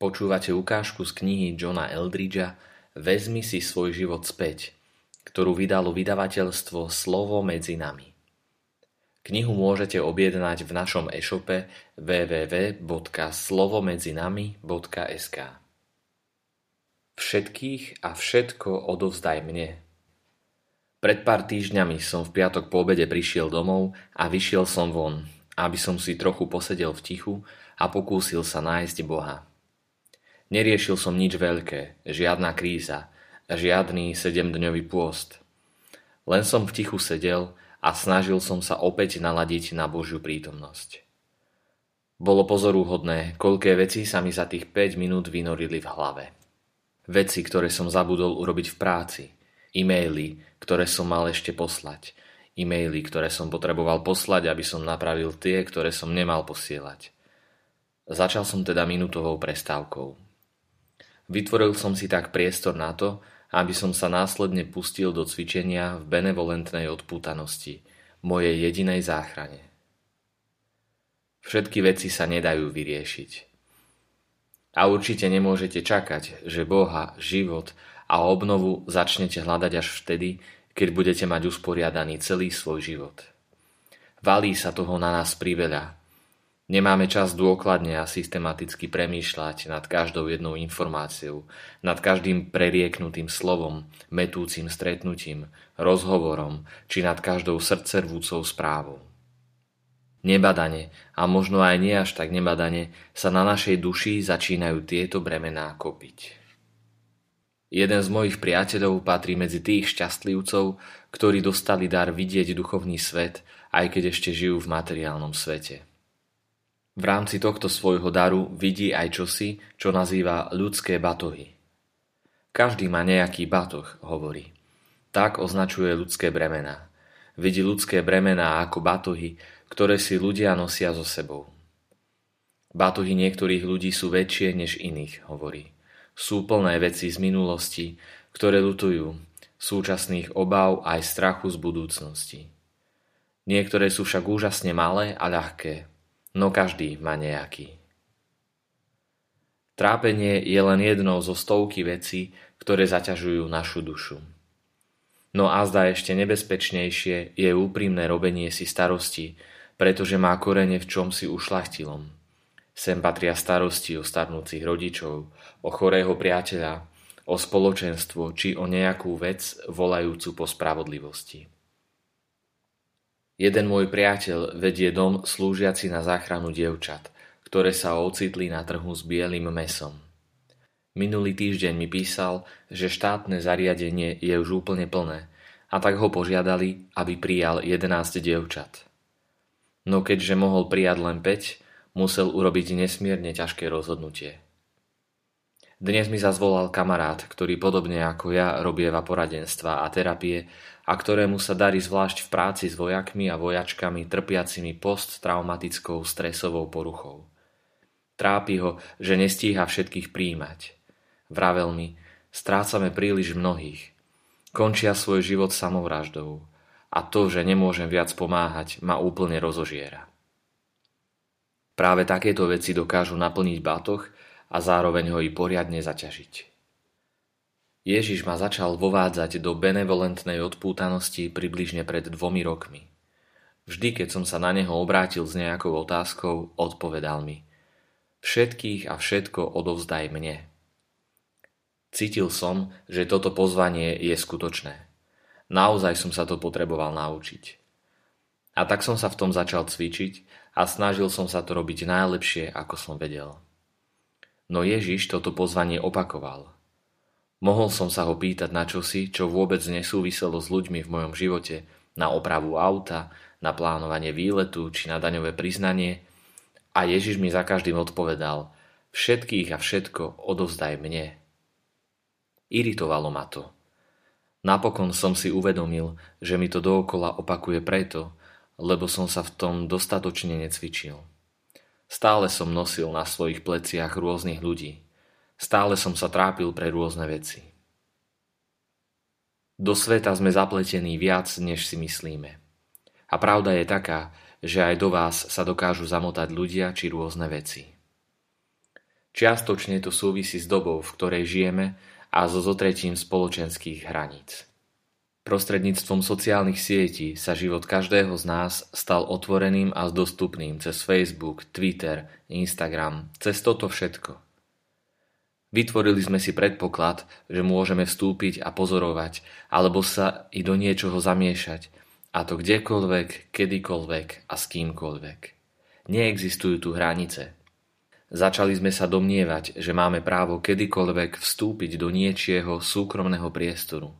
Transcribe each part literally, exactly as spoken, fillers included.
Počúvate ukážku z knihy Johna Eldridgea Vezmi si svoj život späť, ktorú vydalo vydavateľstvo Slovo medzi nami. Knihu môžete objednať v našom e-shope w w w bodka slovo medzi nami bodka es ka. Všetkých a všetko odovzdaj mne. Pred pár týždňami som v piatok po obede prišiel domov a vyšiel som von, aby som si trochu posedel v tichu a pokúsil sa nájsť Boha. Neriešil som nič veľké, žiadna kríza, žiadny sedemdňový pôst. Len som v tichu sedel a snažil som sa opäť naladiť na Božiu prítomnosť. Bolo pozoruhodné, koľké veci sa mi za tých päť minút vynorili v hlave. Veci, ktoré som zabudol urobiť v práci, e-maily, ktoré som mal ešte poslať, e-maily, ktoré som potreboval poslať, aby som napravil tie, ktoré som nemal posielať. Začal som teda minútovou prestávkou. Vytvoril som si tak priestor na to, aby som sa následne pustil do cvičenia v benevolentnej odpútanosti, mojej jedinej záchrane. Všetky veci sa nedajú vyriešiť. A určite nemôžete čakať, že Boha, život a obnovu začnete hľadať až vtedy, keď budete mať usporiadaný celý svoj život. Valí sa toho na nás priveľa. Nemáme čas dôkladne a systematicky premýšľať nad každou jednou informáciou, nad každým prerieknutým slovom, mätúcim stretnutím, rozhovorom či nad každou srdcervúcou správou. Nebadane, a možno aj nie až tak nebadane, sa na našej duši začínajú tieto bremená kopiť. Jeden z mojich priateľov patrí medzi tých šťastlivcov, ktorí dostali dar vidieť duchovný svet, aj keď ešte žijú v materiálnom svete. V rámci tohto svojho daru vidí aj čosi, čo nazýva ľudské batohy. Každý má nejaký batoh, hovorí. Tak označuje ľudské bremená. Vidí ľudské bremená ako batohy, ktoré si ľudia nosia so sebou. Batohy niektorých ľudí sú väčšie než iných, hovorí. Sú plné veci z minulosti, ktoré ľutujú, súčasných obáv aj strachu z budúcnosti. Niektoré sú však úžasne malé a ľahké. No každý má nejaký. Trápenie je len jednou zo stovky vecí, ktoré zaťažujú našu dušu. No a zdá ešte nebezpečnejšie je úprimné robenie si starosti, pretože má korene v čomsi ušľachtilom. Sem patria starosti o starnúcich rodičov, o chorého priateľa, o spoločenstvo či o nejakú vec volajúcu po spravodlivosti. Jeden môj priateľ vedie dom slúžiaci na záchranu dievčat, ktoré sa ocitli na trhu s bielym mäsom. Minulý týždeň mi písal, že štátne zariadenie je už úplne plné a tak ho požiadali, aby prijal jedenásť dievčat. No keďže mohol prijať len päť, musel urobiť nesmierne ťažké rozhodnutie. Dnes mi zazvolal kamarát, ktorý podobne ako ja robieva poradenstva a terapie a ktorému sa darí zvlášť v práci s vojakmi a vojačkami trpiacimi posttraumatickou stresovou poruchou. Trápi ho, že nestíha všetkých prijímať. Vravel mi, strácame príliš mnohých. Končia svoj život samovraždou a to, že nemôžem viac pomáhať, ma úplne rozožiera. Práve takéto veci dokážu naplniť batoh a zároveň ho i poriadne zaťažiť. Ježiš ma začal vovádzať do benevolentnej odpútanosti približne pred dvomi rokmi. Vždy, keď som sa na neho obrátil s nejakou otázkou, odpovedal mi: Všetkých a všetko odovzdaj mne. Cítil som, že toto pozvanie je skutočné. Naozaj som sa to potreboval naučiť. A tak som sa v tom začal cvičiť a snažil som sa to robiť najlepšie, ako som vedel. No Ježiš toto pozvanie opakoval. Mohol som sa ho pýtať na čosi, čo vôbec nesúviselo s ľuďmi v mojom živote, na opravu auta, na plánovanie výletu či na daňové priznanie. A Ježiš mi za každým odpovedal: Všetkých a všetko odovzdaj mne. Iritovalo ma to. Napokon som si uvedomil, že mi to dookola opakuje preto, lebo som sa v tom dostatočne necvičil. Stále som nosil na svojich pleciach rôznych ľudí. Stále som sa trápil pre rôzne veci. Do sveta sme zapletení viac, než si myslíme. A pravda je taká, že aj do vás sa dokážu zamotať ľudia či rôzne veci. Čiastočne to súvisí s dobou, v ktorej žijeme a so zotretím spoločenských hraníc. Prostredníctvom sociálnych sietí sa život každého z nás stal otvoreným a dostupným cez Facebook, Twitter, Instagram, cez toto všetko. Vytvorili sme si predpoklad, že môžeme vstúpiť a pozorovať, alebo sa i do niečoho zamiešať, a to kdekoľvek, kedykoľvek a s kýmkoľvek. Neexistujú tu hranice. Začali sme sa domnievať, že máme právo kedykoľvek vstúpiť do niečieho súkromného priestoru.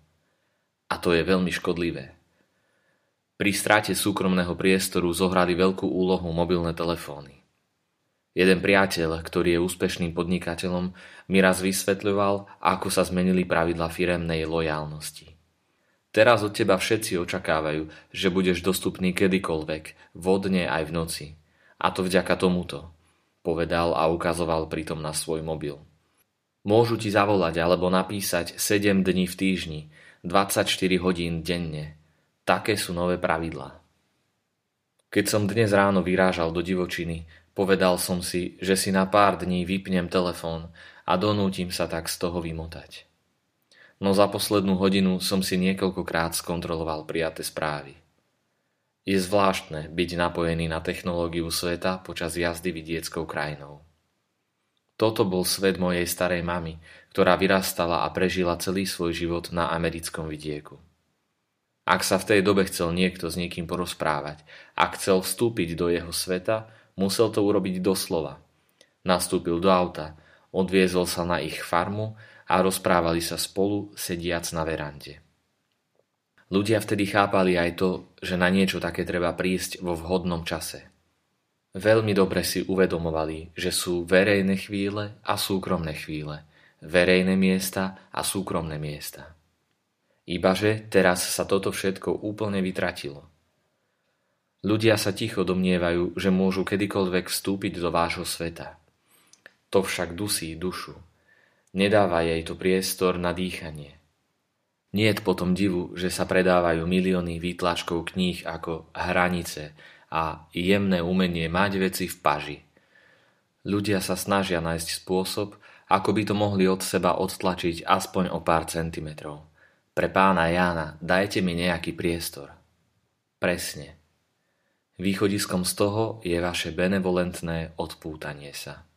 A to je veľmi škodlivé. Pri strate súkromného priestoru zohrali veľkú úlohu mobilné telefóny. Jeden priateľ, ktorý je úspešným podnikateľom, mi raz vysvetľoval, ako sa zmenili pravidlá firemnej lojálnosti. Teraz od teba všetci očakávajú, že budeš dostupný kedykoľvek, vodne aj v noci. A to vďaka tomuto, povedal a ukazoval pritom na svoj mobil. Môžu ti zavolať alebo napísať sedem dní v týždni, dvadsaťštyri hodín denne. Také sú nové pravidlá. Keď som dnes ráno vyrážal do divočiny, povedal som si, že si na pár dní vypnem telefón a donútim sa tak z toho vymotať. No za poslednú hodinu som si niekoľkokrát skontroloval prijaté správy. Je zvláštne byť napojený na technológiu sveta počas jazdy vidieckou krajinou. Toto bol svet mojej starej mamy, ktorá vyrastala a prežila celý svoj život na americkom vidieku. Ak sa v tej dobe chcel niekto s niekým porozprávať a chcel vstúpiť do jeho sveta, musel to urobiť doslova. Nastúpil do auta, odviezol sa na ich farmu a rozprávali sa spolu, sediac na verande. Ľudia vtedy chápali aj to, že na niečo také treba prísť vo vhodnom čase. Veľmi dobre si uvedomovali, že sú verejné chvíle a súkromné chvíle, verejné miesta a súkromné miesta. Ibaže teraz sa toto všetko úplne vytratilo. Ľudia sa ticho domnievajú, že môžu kedykoľvek vstúpiť do vášho sveta. To však dusí dušu. Nedáva jej to priestor na dýchanie. Niet potom divu, že sa predávajú milióny výtlačkov kníh ako Hranice a Jemné umenie mať veci v paži. Ľudia sa snažia nájsť spôsob, ako by to mohli od seba odtlačiť aspoň o pár centimetrov. Pre pána Jána, dajte mi nejaký priestor. Presne. Východiskom z toho je vaše benevolentné odpútanie sa.